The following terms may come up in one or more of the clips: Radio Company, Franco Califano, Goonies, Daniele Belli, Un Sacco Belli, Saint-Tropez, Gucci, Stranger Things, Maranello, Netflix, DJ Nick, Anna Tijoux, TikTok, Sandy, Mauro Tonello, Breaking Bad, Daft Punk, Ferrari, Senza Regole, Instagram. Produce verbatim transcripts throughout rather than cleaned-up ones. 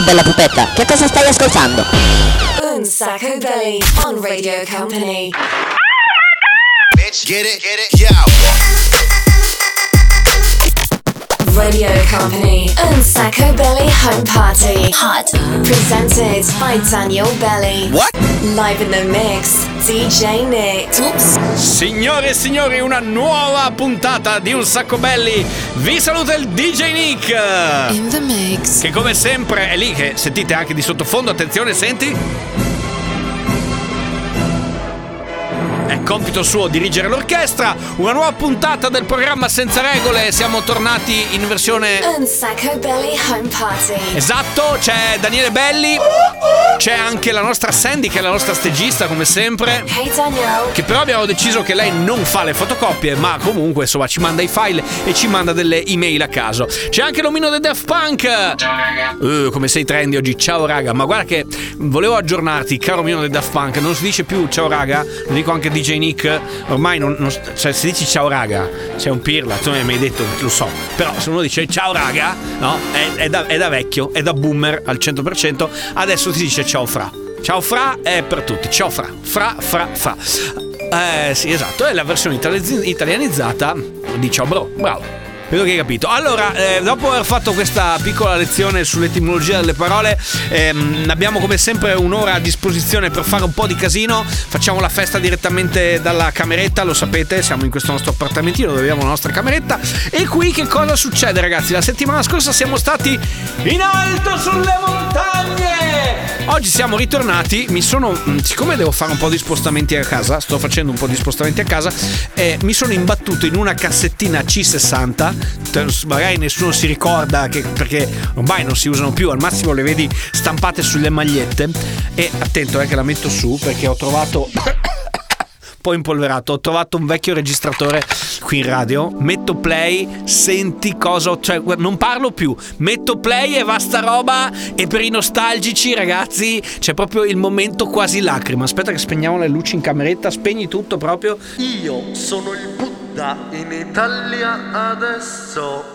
Ciao bella pupetta, che cosa stai ascoltando? Un Sacco Belli on Radio Company. Bitch, get it, get it, yo. Radio Company, Un Sacco Belli Home Party. Hot. Presented by Daniele Belli. What? Live in the mix, D J Nick. Oops. Signore e signori, una nuova puntata di Un Sacco Belli. Vi saluta il D J Nick in the mix, che come sempre è lì, che sentite anche di sottofondo. Attenzione, senti, è compito suo dirigere l'orchestra. Una nuova puntata del programma Senza Regole. Siamo tornati in versione Un Sacco Belli Home Party. Esatto, c'è Daniele Belli. C'è anche la nostra Sandy, che è la nostra stagista come sempre. Hey Daniel. Che però abbiamo deciso che lei non fa le fotocopie, ma comunque insomma ci manda i file e ci manda delle email a caso. C'è anche l'omino dei Daft Punk. Ciao raga. uh, Come sei trendy oggi. Ciao raga. Ma guarda che volevo aggiornarti, caro omino dei Daft Punk. Non si dice più ciao raga. Lo dico anche di D J Nick, ormai non, non, cioè se dici ciao raga c'è un pirla, tu mi hai detto, lo so, però se uno dice ciao raga, no, è, è, da, è da vecchio, è da boomer al cento per cento. Adesso ti dice ciao fra. Ciao fra è per tutti, ciao fra, fra, fra, fra. Eh sì, esatto, è la versione itali- italianizzata di ciao bro, bravo. Vedo che hai capito. Allora, eh, dopo aver fatto questa piccola lezione sull'etimologia delle parole, ehm, abbiamo come sempre un'ora a disposizione per fare un po' di casino. Facciamo la festa direttamente dalla cameretta, lo sapete, siamo in questo nostro appartamentino dove abbiamo la nostra cameretta. E qui che cosa succede, ragazzi? La settimana scorsa siamo stati in alto sulle montagne. Oggi siamo ritornati, mi sono, siccome devo fare un po' di spostamenti a casa, sto facendo un po' di spostamenti a casa, eh, mi sono imbattuto in una cassettina C sessanta, magari nessuno si ricorda che, perché ormai non si usano più, al massimo le vedi stampate sulle magliette. E attento, eh, che la metto su perché ho trovato... poi impolverato, ho trovato un vecchio registratore qui in radio, metto play, senti cosa ho, cioè non parlo più, metto play e va sta roba. E per i nostalgici ragazzi c'è proprio il momento quasi lacrima. Aspetta che spegniamo le luci in cameretta, spegni tutto proprio. Io sono il Buddha in Italia adesso.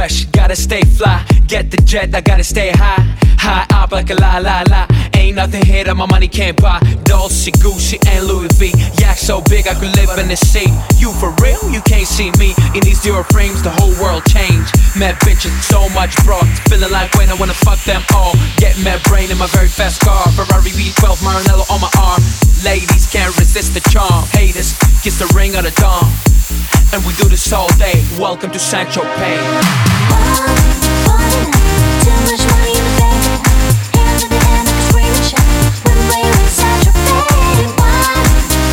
fresh, gotta stay fly. Get the jet, I gotta stay high. High up like a la la la. Ain't nothing here that my money can't buy. Dolce, Gucci, and Louis V. Yak so big I could live in the sea. You for real? You can't see me. In these zero frames, the whole world changed. Mad bitches, so much broad. Feeling like when I wanna fuck them all. Get mad brain in my very fast car. Ferrari V twelve, Maranello on my arm. Ladies can't resist the charm. Haters, kiss the ring of the dawn. And we do this all day. Welcome to Sancho Pay. Too much money in the bank. Hands in the hand, I'm just ready to shine. When we play with Sancho Pay. Why,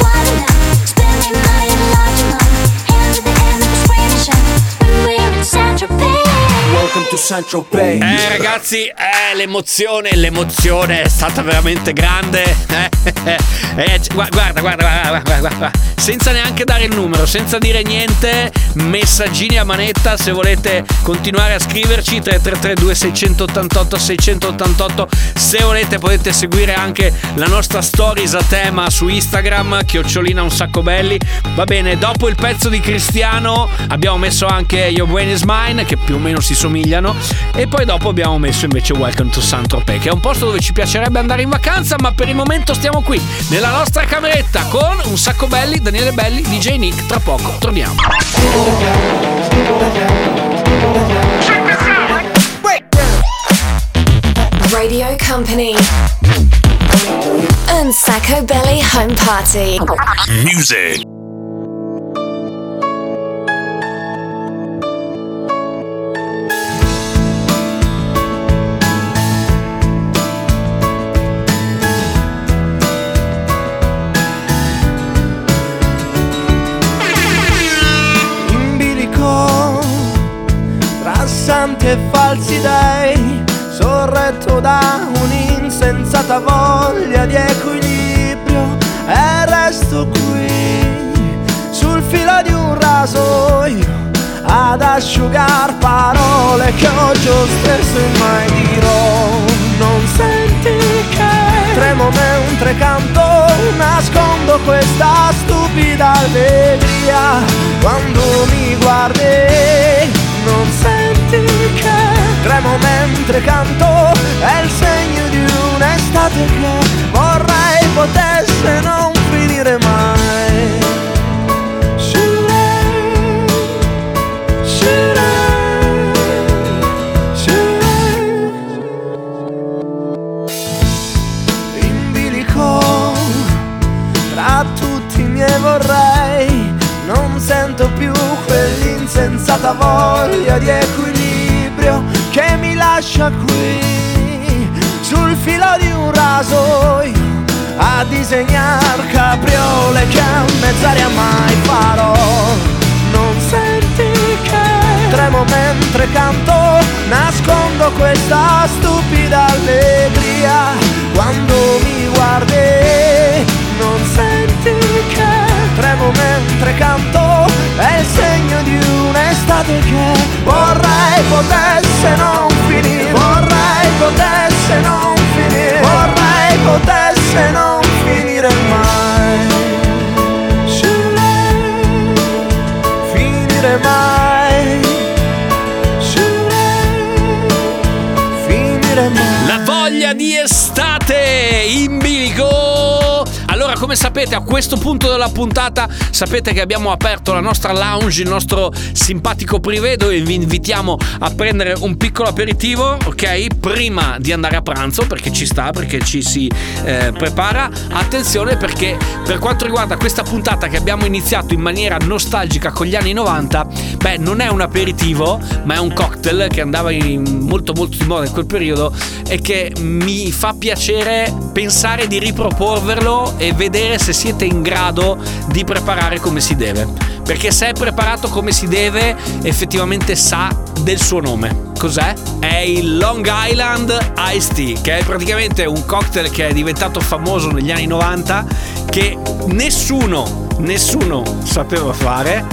why not? Spending money in large amount. Hands in the hand, I'm just ready to shine. When we play with Sancho Pay. Welcome to Sancho Pay. Eh ragazzi, eh, l'emozione, l'emozione è stata veramente grande. Eh, eh, eh, guarda, guarda, guarda, guarda, guarda, senza neanche dare il numero, senza dire niente, messaggini a manetta se volete continuare a scriverci tre tre tre due sei otto otto sei otto otto. Se volete potete seguire anche la nostra stories a tema su Instagram, chiocciolina un sacco belli. Va bene, dopo il pezzo di Cristiano abbiamo messo anche Your Brain Is Mine, che più o meno si somigliano, e poi dopo abbiamo messo invece Welcome to Saint-Tropez, che è un posto dove ci piacerebbe andare in vacanza, ma per il momento stiamo qui nella nostra cameretta con un sacco belli, Daniele Belli, D J Nick. Tra poco torniamo. Radio Company Un Sacco Belli Home Party Music. Che falsi dei, sorretto da un'insensata voglia di equilibrio, e resto qui sul filo di un rasoio ad asciugar parole che oggi spesso e mai dirò. Non senti che tremo mentre canto, nascondo questa stupida allegria quando mi guardi. Non senti che tremo mentre canto, è il segno di un'estate che vorrei potesse non finire mai. Shirei, shirei, shirei. In bilico tra tutti i miei vorrei, non sento più quell'insensata voglia di equilibrio che mi lascia qui sul filo di un rasoio a disegnar capriole che a mezz'aria mai farò. Non senti che tremo mentre canto, nascondo questa stupida allegria quando mi guardi. Non senti che tremo mentre canto, è il segno di un'estate che vorrei potesse non finire, vorrei potesse non finire, vorrei potesse non finire mai. Shirei, finire mai. Shirei, finire mai. La voglia di estate in bilico. Allora, come sapete, a questo punto della puntata sapete che abbiamo aperto la nostra lounge, il nostro simpatico privé, dove vi invitiamo a prendere un piccolo aperitivo, ok? Prima di andare a pranzo, perché ci sta, perché ci si eh, prepara. Attenzione, perché per quanto riguarda questa puntata che abbiamo iniziato in maniera nostalgica con gli anni novanta, beh, non è un aperitivo, ma è un cocktail che andava in molto molto di moda in quel periodo e che mi fa piacere pensare di riproporverlo e vedere se siete in grado di preparare come si deve, perché se è preparato come si deve effettivamente sa del suo nome. Cos'è? È il Long Island Iced Tea, che è praticamente un cocktail che è diventato famoso negli anni novanta, che nessuno, nessuno sapeva fare.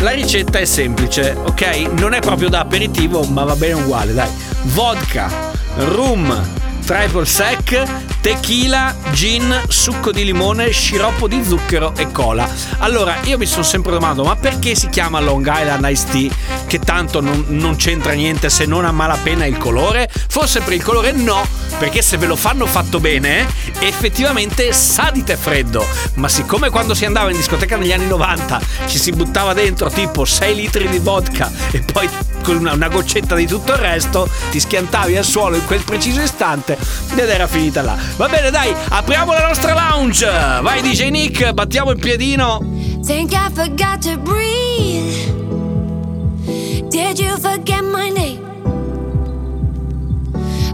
La ricetta è semplice, ok? Non è proprio da aperitivo, ma va bene uguale, dai. Vodka, rum, triple sec, tequila, gin, succo di limone, sciroppo di zucchero e cola. Allora, io mi sono sempre domandato, ma perché si chiama Long Island Iced Tea? Che tanto non, non c'entra niente se non a malapena il colore? Forse per il colore no, perché se ve lo fanno fatto bene, effettivamente sa di tè freddo. Ma siccome quando si andava in discoteca negli anni novanta ci si buttava dentro tipo sei litri di vodka e poi con una, una goccetta di tutto il resto, ti schiantavi al suolo in quel preciso istante ed era finita là. Va bene, dai, apriamo la nostra lounge. Vai D J Nick, battiamo il piedino. Think I forgot to breathe. Did you forget my name?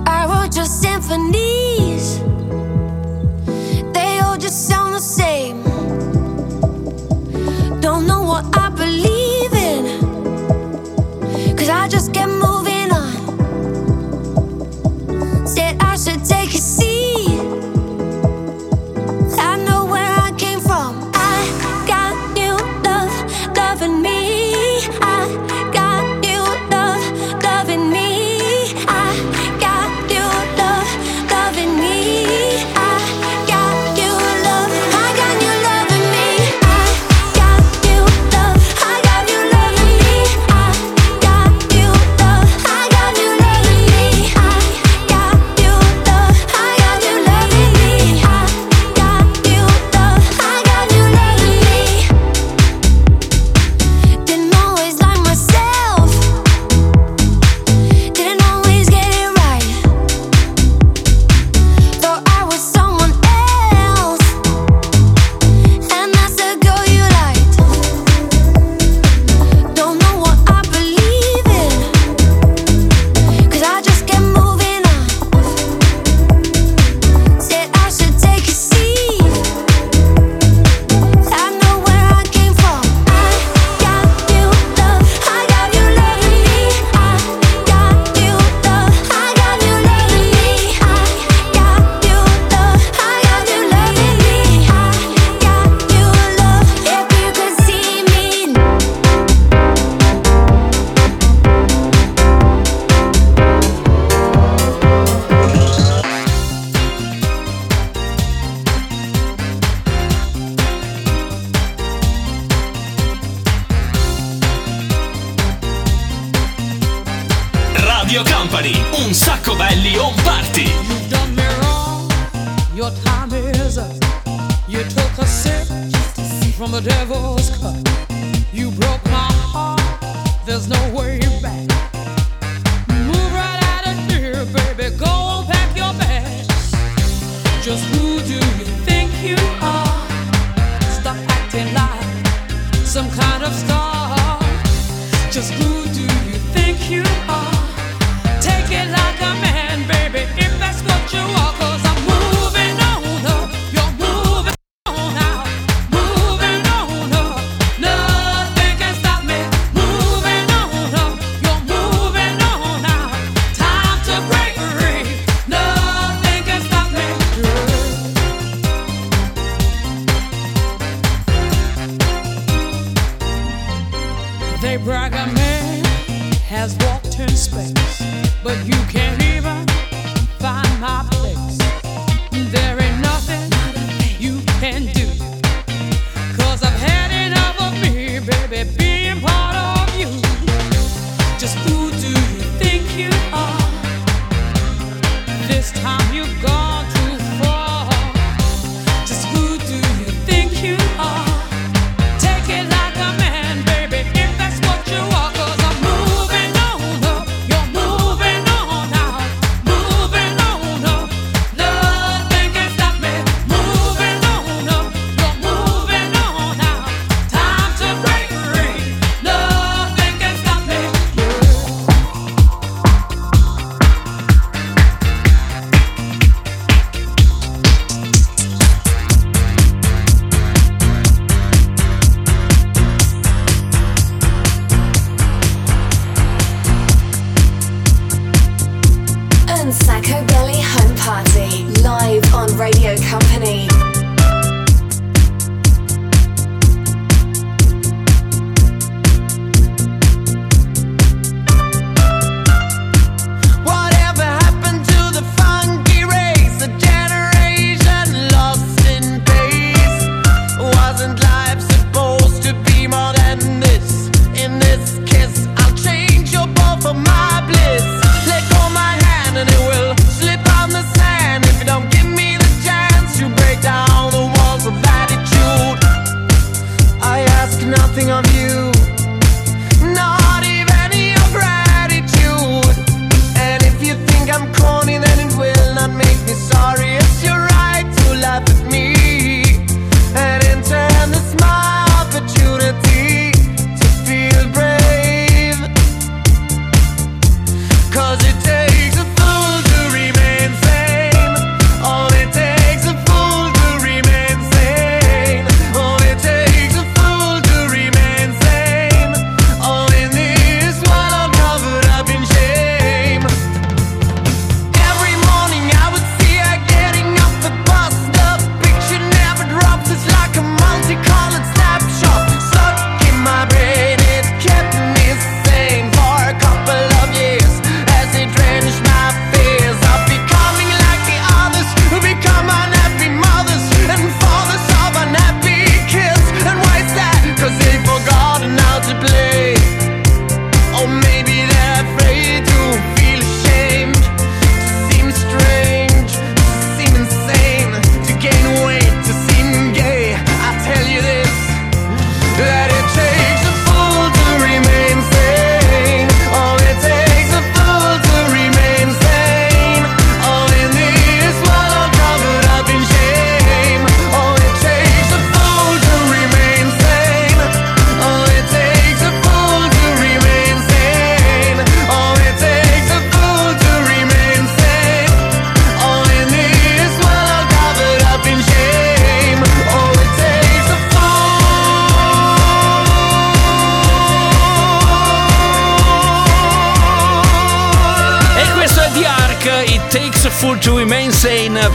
I wrote your symphonies. They all just sound the same. Don't know what I believe in. Cause I just kept moving on. Said I should take a seat. I know where I came from. I got new love, loving me. I got new love, loving me. I got new love, loving me. I got new love, I got new loving me. I got new love, I got new loving me. I got new love, I got new loving me. I got new love, I got new loving me. I got new love, I got new loving me. Didn't always like myself. Didn't always get it right. Thought I was someone else. And that's the girl you liked. Don't know what I believe in. Cause I just kept moving on. Said I should take a seat. I know where I came from. I got new love, I got new loving me. I got new love, I got new loving me. I got new love, I got new loving me. I got new love, if you could see me. Radio Company, un sacco belli on party. You've done me wrong, your time is up. You took a sip from the devil's cup. You broke my heart, there's no way back. Move right out of here, baby, go pack your bags. Just who do you think you are? Stop acting like some kind of star. Just who do you think you are? Take it like a man, baby, if that's what you are, 'cause I'm moving on up. You're moving on out, moving on up. Nothing can stop me. Moving on up, you're moving on out. Time to break free. Nothing can stop me. They brag a man has walked in space, but you can't even find my place. There ain't nothing you can do, 'cause I've had enough of me, baby, being part of you. Just who do you think you are? This time you've gone too far. Just who do you think you are? Take it like a man, baby, if that's what you are, 'cause I'm moving on up. You're moving on out, moving on up. Nothing can stop me. Moving on up, you're moving on out. Time to break free. Nothing can stop me.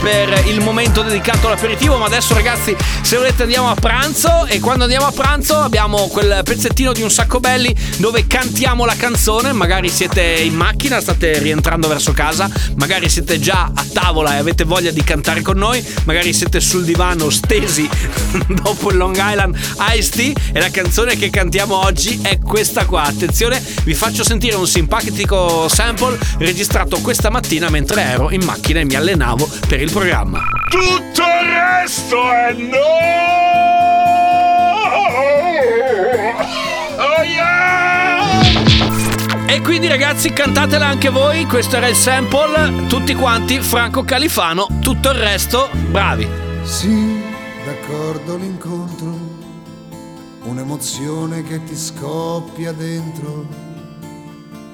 per il momento dedicato all'aperitivo. Ma adesso ragazzi, se volete andiamo a pranzo, e quando andiamo a pranzo abbiamo quel pezzettino di Un Sacco Belli dove cantiamo la canzone. Magari siete in macchina, state rientrando verso casa, magari siete già a tavola e avete voglia di cantare con noi, magari siete sul divano stesi dopo il Long Island Iced Tea, e la canzone che cantiamo oggi è questa qua. Attenzione, vi faccio sentire un simpatico sample registrato questa mattina mentre ero in macchina e mi allenavo per il programma. Tutto il resto è no. Oh yeah! E quindi ragazzi, cantatela anche voi. Questo era il sample. Tutti quanti Franco Califano, tutto il resto, bravi. Sì, d'accordo, l'incontro, un'emozione che ti scoppia dentro,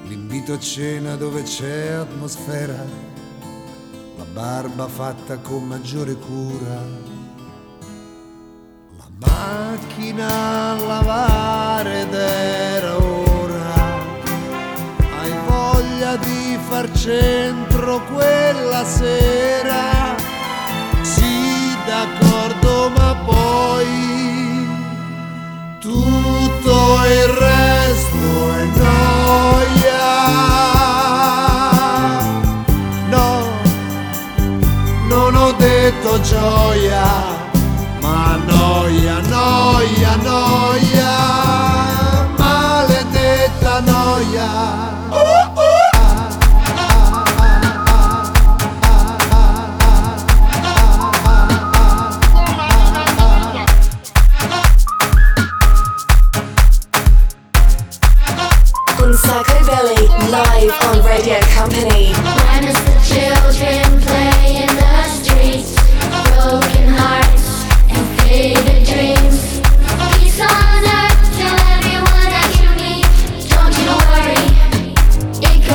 l'invito a cena dove c'è atmosfera, la barba fatta con maggiore cura, la macchina a lavare ed era ora, hai voglia di far centro quella sera. Sì, d'accordo, ma poi tutto il resto è noia. Detto gioia, ma noia, noia, noia, maledetta noia. Uh, uh. Un Sacco Belli live on Radio Company. When is the children playing the streets? Broken hearts and faded dreams. Peace on earth, tell everyone that you need. Don't you worry, it goes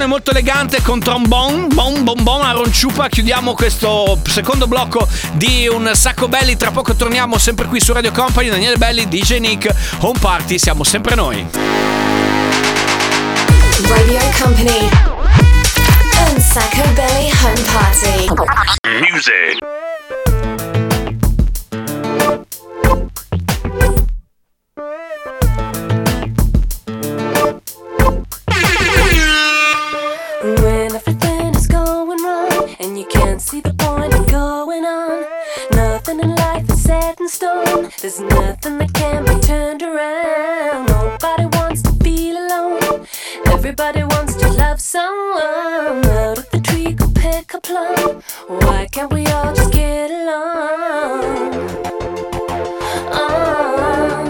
canzone molto elegante con trombone, bon bon bon, Aaron Ciupa. Chiudiamo questo secondo blocco di Un Sacco Belli. Tra poco torniamo sempre qui su Radio Company. Daniele Belli, D J Nick, Home Party, siamo sempre noi. Radio Company, Un Sacco Belli Home Party Music. There's nothing that can be turned around. Nobody wants to feel alone. Everybody wants to love someone. Out of the tree, go pick a plum. Why can't we all just get along? Oh.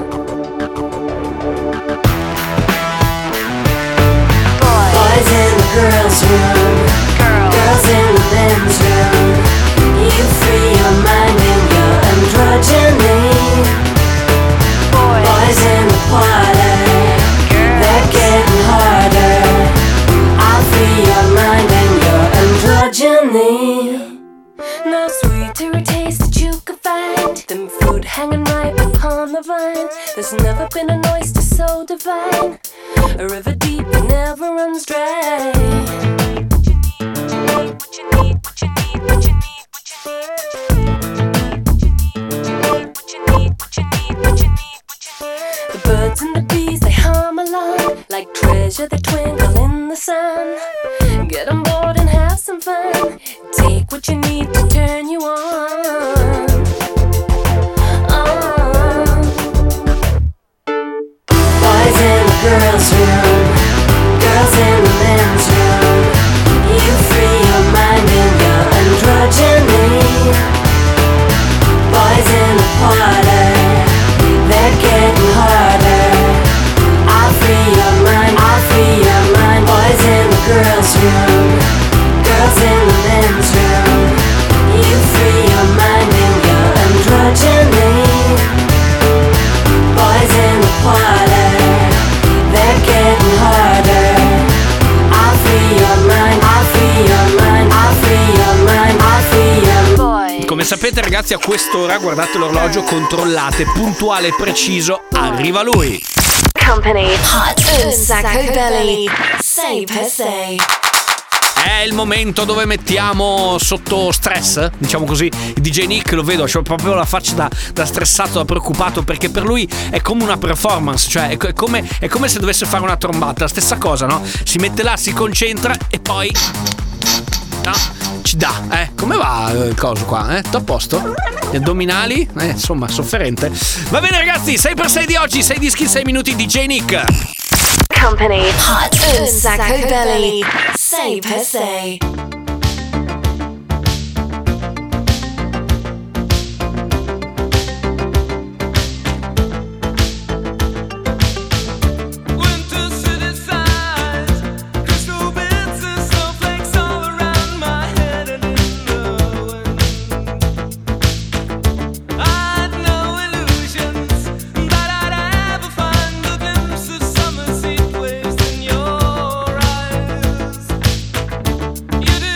Boys. Boys in the girls' room. Girls, girls in the men's room. You free your mind and your androgyny. Boys in the party, they're getting harder. I'll free your mind and your androgyny. No sweeter taste that you could find than fruit hanging ripe upon the vine. There's never been an oyster so divine, a river deep that never runs dry. What you need, what you need, what you need, what you need, what you need. Birds and the bees, they hum along like treasure that twinkle in the sun. Get on board and have some fun. Take what you need to turn you on. Oh. Boys in the girls' room, girls in the men's room. You free your mind and your androgyny. Boys in the party, they're getting hard. Girls room, girls in the men's room. You free your mind and your androgyny. Boys in the party, they're getting harder. I'll free your mind, I'll free your mind, I'll free your mind, I'll free your mind. Come sapete ragazzi, a quest'ora guardate l'orologio, controllate, puntuale e preciso, arriva lui. Company Hot, Un Sacco Belli. Sei per sei. È il momento dove mettiamo sotto stress, diciamo così, il D J Nick. Lo vedo, c'ho proprio la faccia da, da stressato, da preoccupato, perché per lui è come una performance, cioè è, è, come, è come se dovesse fare una trombata, la stessa cosa, no? Si mette là, si concentra e poi... No, ci dà, eh. Come va il coso qua, eh? Tutto a posto? Gli addominali? Eh, insomma, sofferente. Va bene ragazzi, sei per sei di oggi, sei dischi, sei minuti, D J Nick. Company Hot, Un Sacco Belli, sei per sei. You do.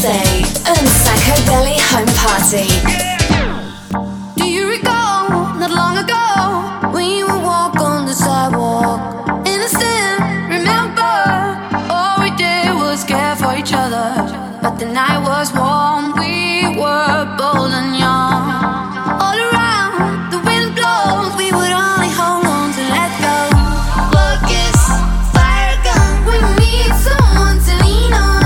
Thursday, Un Sacco Belli home party. Do you recall, not long ago, when you would walk on the sidewalk? Innocent, remember, all we did was care for each other. But the night was warm, we were bold and young. All around, the wind blows, we would only hold on to let go. Focus, fire gun, we need someone to lean on.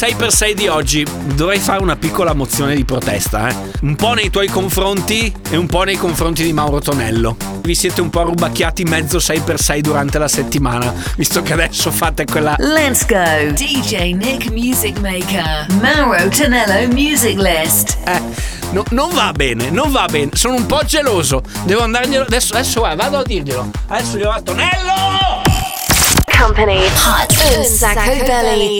sei per sei di oggi. Dovrei fare una piccola mozione di protesta, eh? Un po' nei tuoi confronti e un po' nei confronti di Mauro Tonello. Vi siete un po' rubacchiati mezzo sei per sei durante la settimana, visto che adesso fate quella Let's Go D J Nick Music Maker Mauro Tonello Music List. Eh No, non va bene, non va bene. Sono un po' geloso. Devo andarglielo adesso, adesso eh, vado a dirglielo. Adesso gli vado a Tonello Company Hot Un Sacco Belli.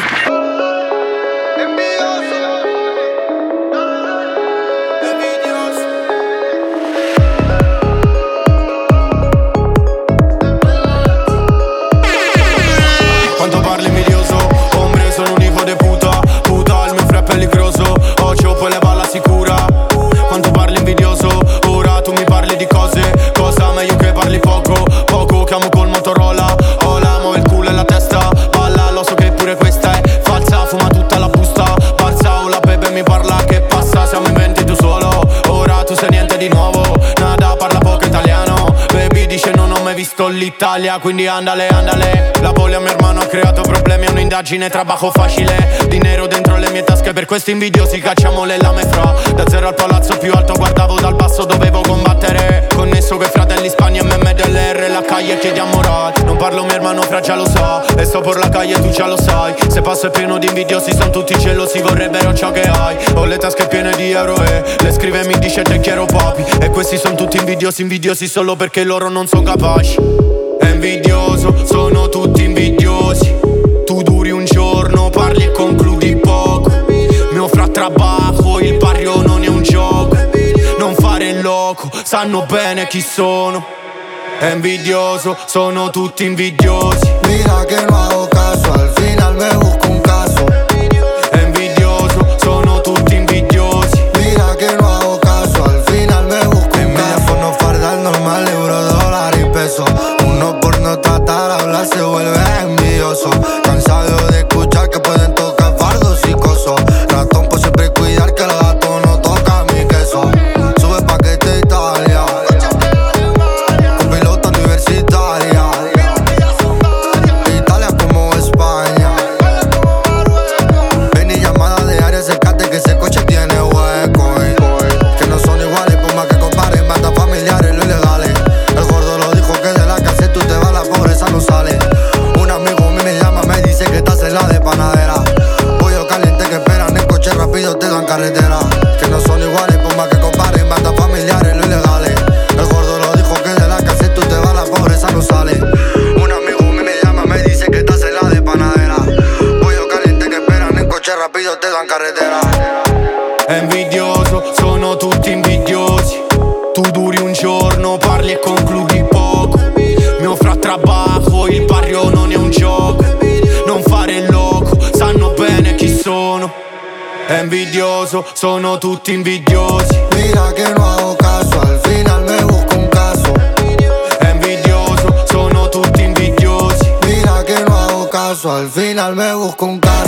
mai visto l'Italia, quindi andale, andale. La bolla a mio hermano ha creato problemi, è un'indagine, trabajo facile. Dinero dentro le mie tasche, per questi invidiosi cacciamo le lame fra. Da zero al palazzo più alto guardavo dal basso, dovevo combattere. Connesso coi fratelli Spagna, M M D L R, la caglia chiediamo rai. Non parlo mio hermano fra, già lo so, e sto por la caglia tu già lo sai. Se passo è pieno di invidiosi, son tutti gelosi, vorrebbero ciò che hai. Ho le tasche piene di euro e le scrive e mi dice te quiero papi. E questi son tutti invidiosi, invidiosi solo perché loro non son capaci. È invidioso, sono tutti invidiosi. Tu duri un giorno, parli e concludi poco. Mio fra trabajo, il barrio non è un gioco. Non fare il loco, sanno bene chi sono. È invidioso, sono tutti invidiosi. Mira che no hago caso, al final me busco un caso. Uno por no tratar hablar se vuelve envidioso. Cansado de escuchar que pueden tocar fardos y cosos. Ratón por siempre cuidar que el gato no toca mi queso. Sube paquete Italia, con pilota universitaria. Italia como España. Ven y llamada de área, acércate que ese coche tiene hueco. Que no son iguales por más que comparen, mata familiares lo ilegales. El gordo lo dijo que de la calle tú te vas, la pobreza no sale. Un amigo mío me llama, me dice que estás en la de panadera. Pollo caliente que esperan en coche, rápido te dan carretera. Que no son iguales, por más que comparen, bandas familiares lo ilegales. El gordo lo dijo que de la calle tú te vas, la pobreza no sale. Un amigo mío me llama, me dice que estás en la de panadera. Pollo caliente que esperan en coche, rápido te dan carretera. Envidioso, sono tutti invidiosi. Tu duri un giorno, parli e concludi poco. Mio fra trabajo, il barrio non è un gioco. Non fare il loco, sanno bene chi sono. È invidioso, sono tutti invidiosi. Mira che no hago caso, al final me busco un caso. È invidioso, sono tutti invidiosi. Mira che no hago caso, al final me busco un caso.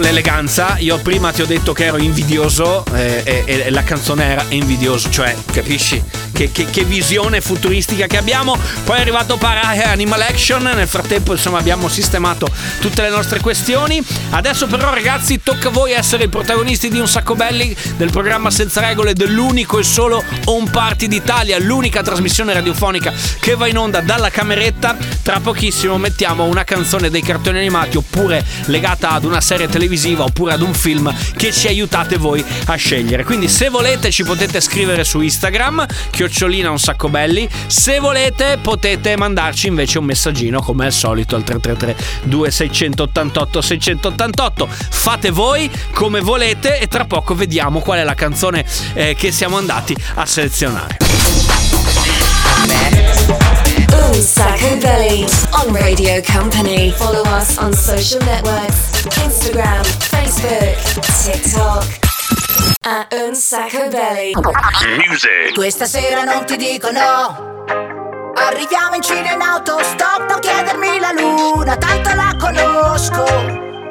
L'eleganza, io prima ti ho detto che ero invidioso eh, e, e la canzone era invidioso, cioè capisci? che, che, che visione futuristica che abbiamo. Poi è arrivato Parare Animal Action. Nel frattempo, insomma, abbiamo sistemato tutte le nostre questioni. Adesso però, ragazzi, tocca a voi essere i protagonisti di Un Sacco Belli, del programma Senza Regole, dell'unico e solo Home Party d'Italia, l'unica trasmissione radiofonica che va in onda dalla cameretta. Tra pochissimo mettiamo una canzone dei cartoni animati, oppure legata ad una serie televisiva, oppure ad un film, che ci aiutate voi a scegliere. Quindi se volete ci potete scrivere su Instagram, chiocciolina Un Sacco Belli. Se volete potete mandarci invece un messaggino come al solito al tre tre tre due sei otto otto sei otto otto. Fate voi come volete e tra poco vediamo qual è la canzone eh, che siamo andati a selezionare. Un Sacco Belli on Radio Company. Follow us on social networks, Instagram, Facebook, TikTok. A Un Sacco Belli Music. Questa sera non ti dico no. Arriviamo in Cina in autostop, non chiedermi la luna, tanto la conosco.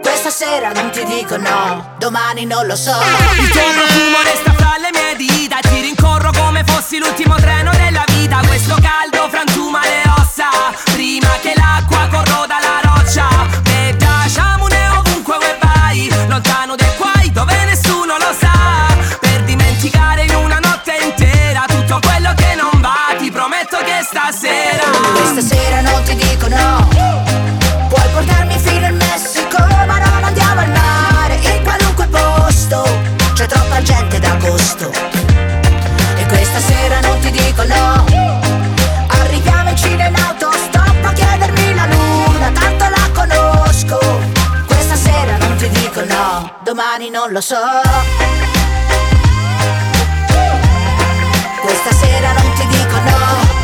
Questa sera non ti dico no, domani non lo so. Il tuo profumo resta fra le mie dita, ti rincorro come fossi l'ultimo treno della vita. Questo caldo frantuma le ossa, prima che l'acqua corroda la roccia. E lasciamone ovunque vuoi vai, lontano dai guai dove nessuno lo sa. Per dimenticare in una notte intera tutto quello che non va, ti prometto che stasera, questa sera non ti dico no. Puoi portarmi fino al Messico, ma non andiamo al mare, in qualunque posto c'è troppa gente d'agosto. E questa sera non ti dico no. Arriviamo in Cina in autostop a chiedermi la luna, tanto la conosco. Questa sera non ti dico no, domani non lo so. Questa sera non ti dico no.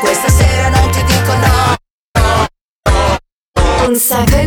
Questa sera non ti dico no. Un Sacco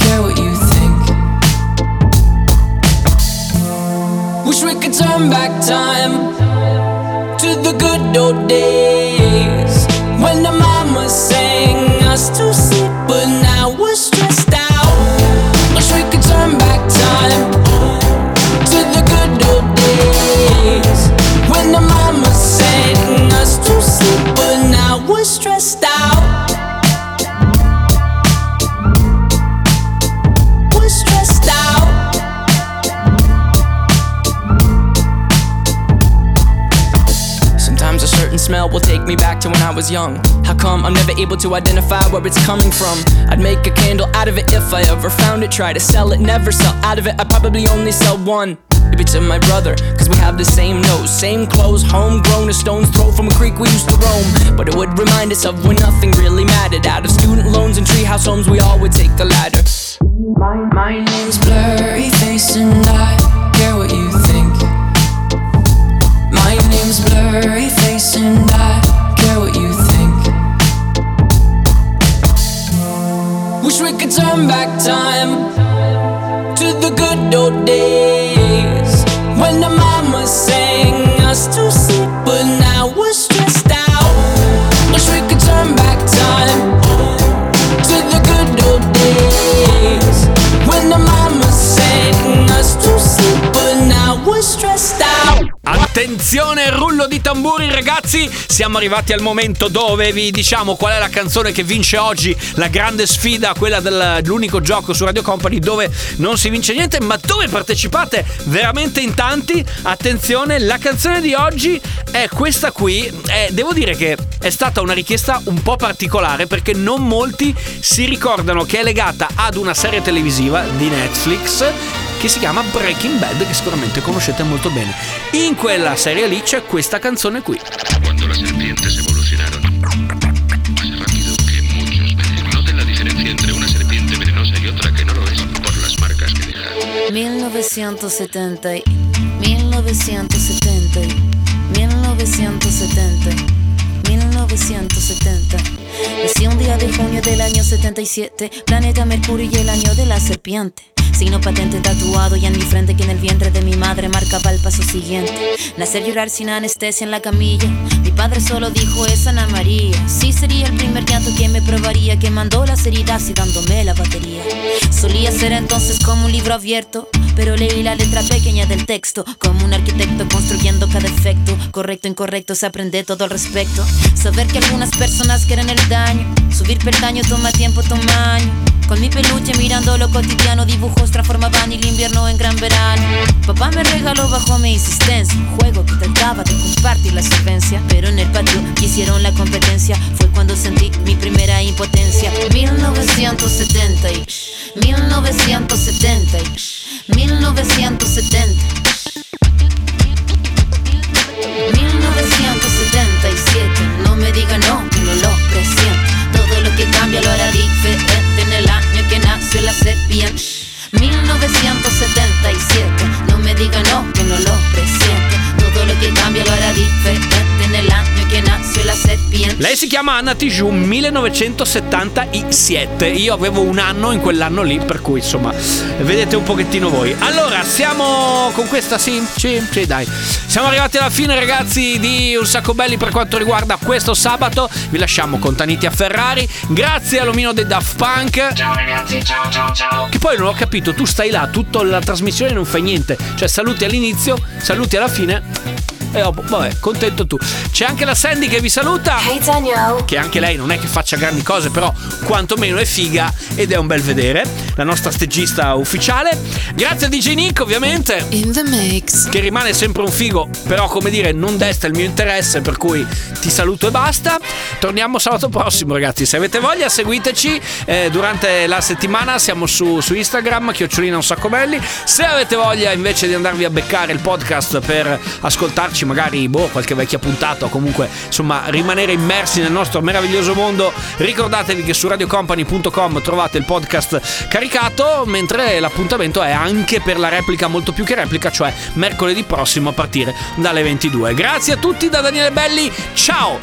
care what you think. Wish we could turn back time to the good old days when the mama sang us to sleep, but now we're stressed out. Wish we could turn back time to the good old days when the mama sang us to sleep, but now we're stressed out. Smell will take me back to when I was young. How come I'm never able to identify where it's coming from? I'd make a candle out of it if I ever found it. Try to sell it, never sell out of it. I probably only sell one. Give it to my brother, cause we have the same nose, same clothes, homegrown, a stone's throw from a creek we used to roam. But it would remind us of when nothing really mattered. Out of student loans and treehouse homes, we all would take the ladder. My, my name's Blurry Face and I care what you think. My name's Blurry Face and I care what you think. Wish we could turn back time to the good old days when the mama sang us to sleep, but now we're stressed out. Wish we could turn back time to the good old days when the mama sang us to sleep, but now we're stressed out. Attenzione, rullo di tamburi, ragazzi. Siamo arrivati al momento dove vi diciamo qual è la canzone che vince oggi la grande sfida, quella dell'unico gioco su Radio Company dove non si vince niente, ma dove partecipate veramente in tanti. Attenzione, la canzone di oggi è questa qui. Eh, devo dire che è stata una richiesta un po' particolare perché non molti si ricordano che è legata ad una serie televisiva di Netflix che si chiama Breaking Bad, che sicuramente conoscete molto bene. In quella serie lì c'è questa canzone qui. Quando las serpientes evolucionaron, más rápido que muchos venenos. Noten la diferencia entre una serpiente venenosa y otra que no lo es por las marcas que deja. millenovecentosettanta mille novecento setenta, mille novecento setenta, mille novecento setenta. Nací un día de junio del año setenta y siete, planeta Mercurio y el año de la serpiente. Signo patente tatuado y en mi frente que en el vientre de mi madre marcaba el paso siguiente. Nacer llorar sin anestesia en la camilla. Mi padre solo dijo es Ana María. Sí sería el primer llanto que me probaría, quemando las heridas y dándome la batería. Solía ser entonces como un libro abierto, pero leí la letra pequeña del texto. Como un arquitecto construyendo cada efecto, correcto, incorrecto, se aprende todo al respecto. Saber que algunas personas quieren el daño, subir peldaño toma tiempo, toma año. Con mi peluche mirando lo cotidiano, dibujos transformaban el invierno en gran verano. Papá me regaló bajo mi insistencia un juego que trataba de compartir la solvencia, pero en el patio hicieron la competencia. Fue cuando sentí mi primera impotencia. Mil novecento setenta, mil novecento setenta, mil novecento setenta, mil novecento setenta y siete. No me diga no, que no lo presiento. Todo lo que cambia lo hará diferente. En el año que nació la serpiente. Mil novecento setenta y siete. No me diga no, que no lo presiento. Todo lo che cambia lo era differente nell'anno che nasce la serpiente. Lei si chiama Anna Tijoux, millenovecentosettantasette. Io avevo un anno in quell'anno lì, per cui insomma vedete un pochettino voi. Allora siamo con questa sì, sì, sì dai. Siamo arrivati alla fine, ragazzi, di Un Sacco Belli per quanto riguarda questo sabato. Vi lasciamo con Tanitia Ferrari. Grazie all'omino dei Daft Punk. Ciao ragazzi, ciao ciao ciao. Che poi non ho capito, tu stai là tutta la trasmissione e non fai niente. Cioè saluti all'inizio, saluti alla fine. E oh, vabbè, contento tu. C'è anche la Sandy che vi saluta. Hey Daniel. Che anche lei non è che faccia grandi cose, però quantomeno è figa ed è un bel vedere. La nostra stagista ufficiale. Grazie a di jay Nick, ovviamente. In the mix. Che rimane sempre un figo, però come dire, non desta il mio interesse, per cui ti saluto e basta. Torniamo sabato prossimo, ragazzi. Se avete voglia seguiteci eh, durante la settimana. Siamo su, su Instagram, chiocciolina Un Sacco Belli. Se avete voglia invece di andarvi a beccare il podcast per ascoltarci magari boh, qualche vecchia puntata o comunque insomma rimanere immersi nel nostro meraviglioso mondo, ricordatevi che su radio company punto com trovate il podcast caricato, mentre l'appuntamento è anche per la replica, molto più che replica, cioè mercoledì prossimo a partire dalle ventidue. Grazie a tutti da Daniele Belli, ciao.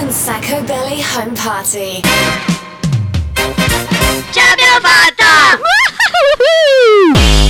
Un Sacco Belli Home Party, ce l'abbiamo fatta!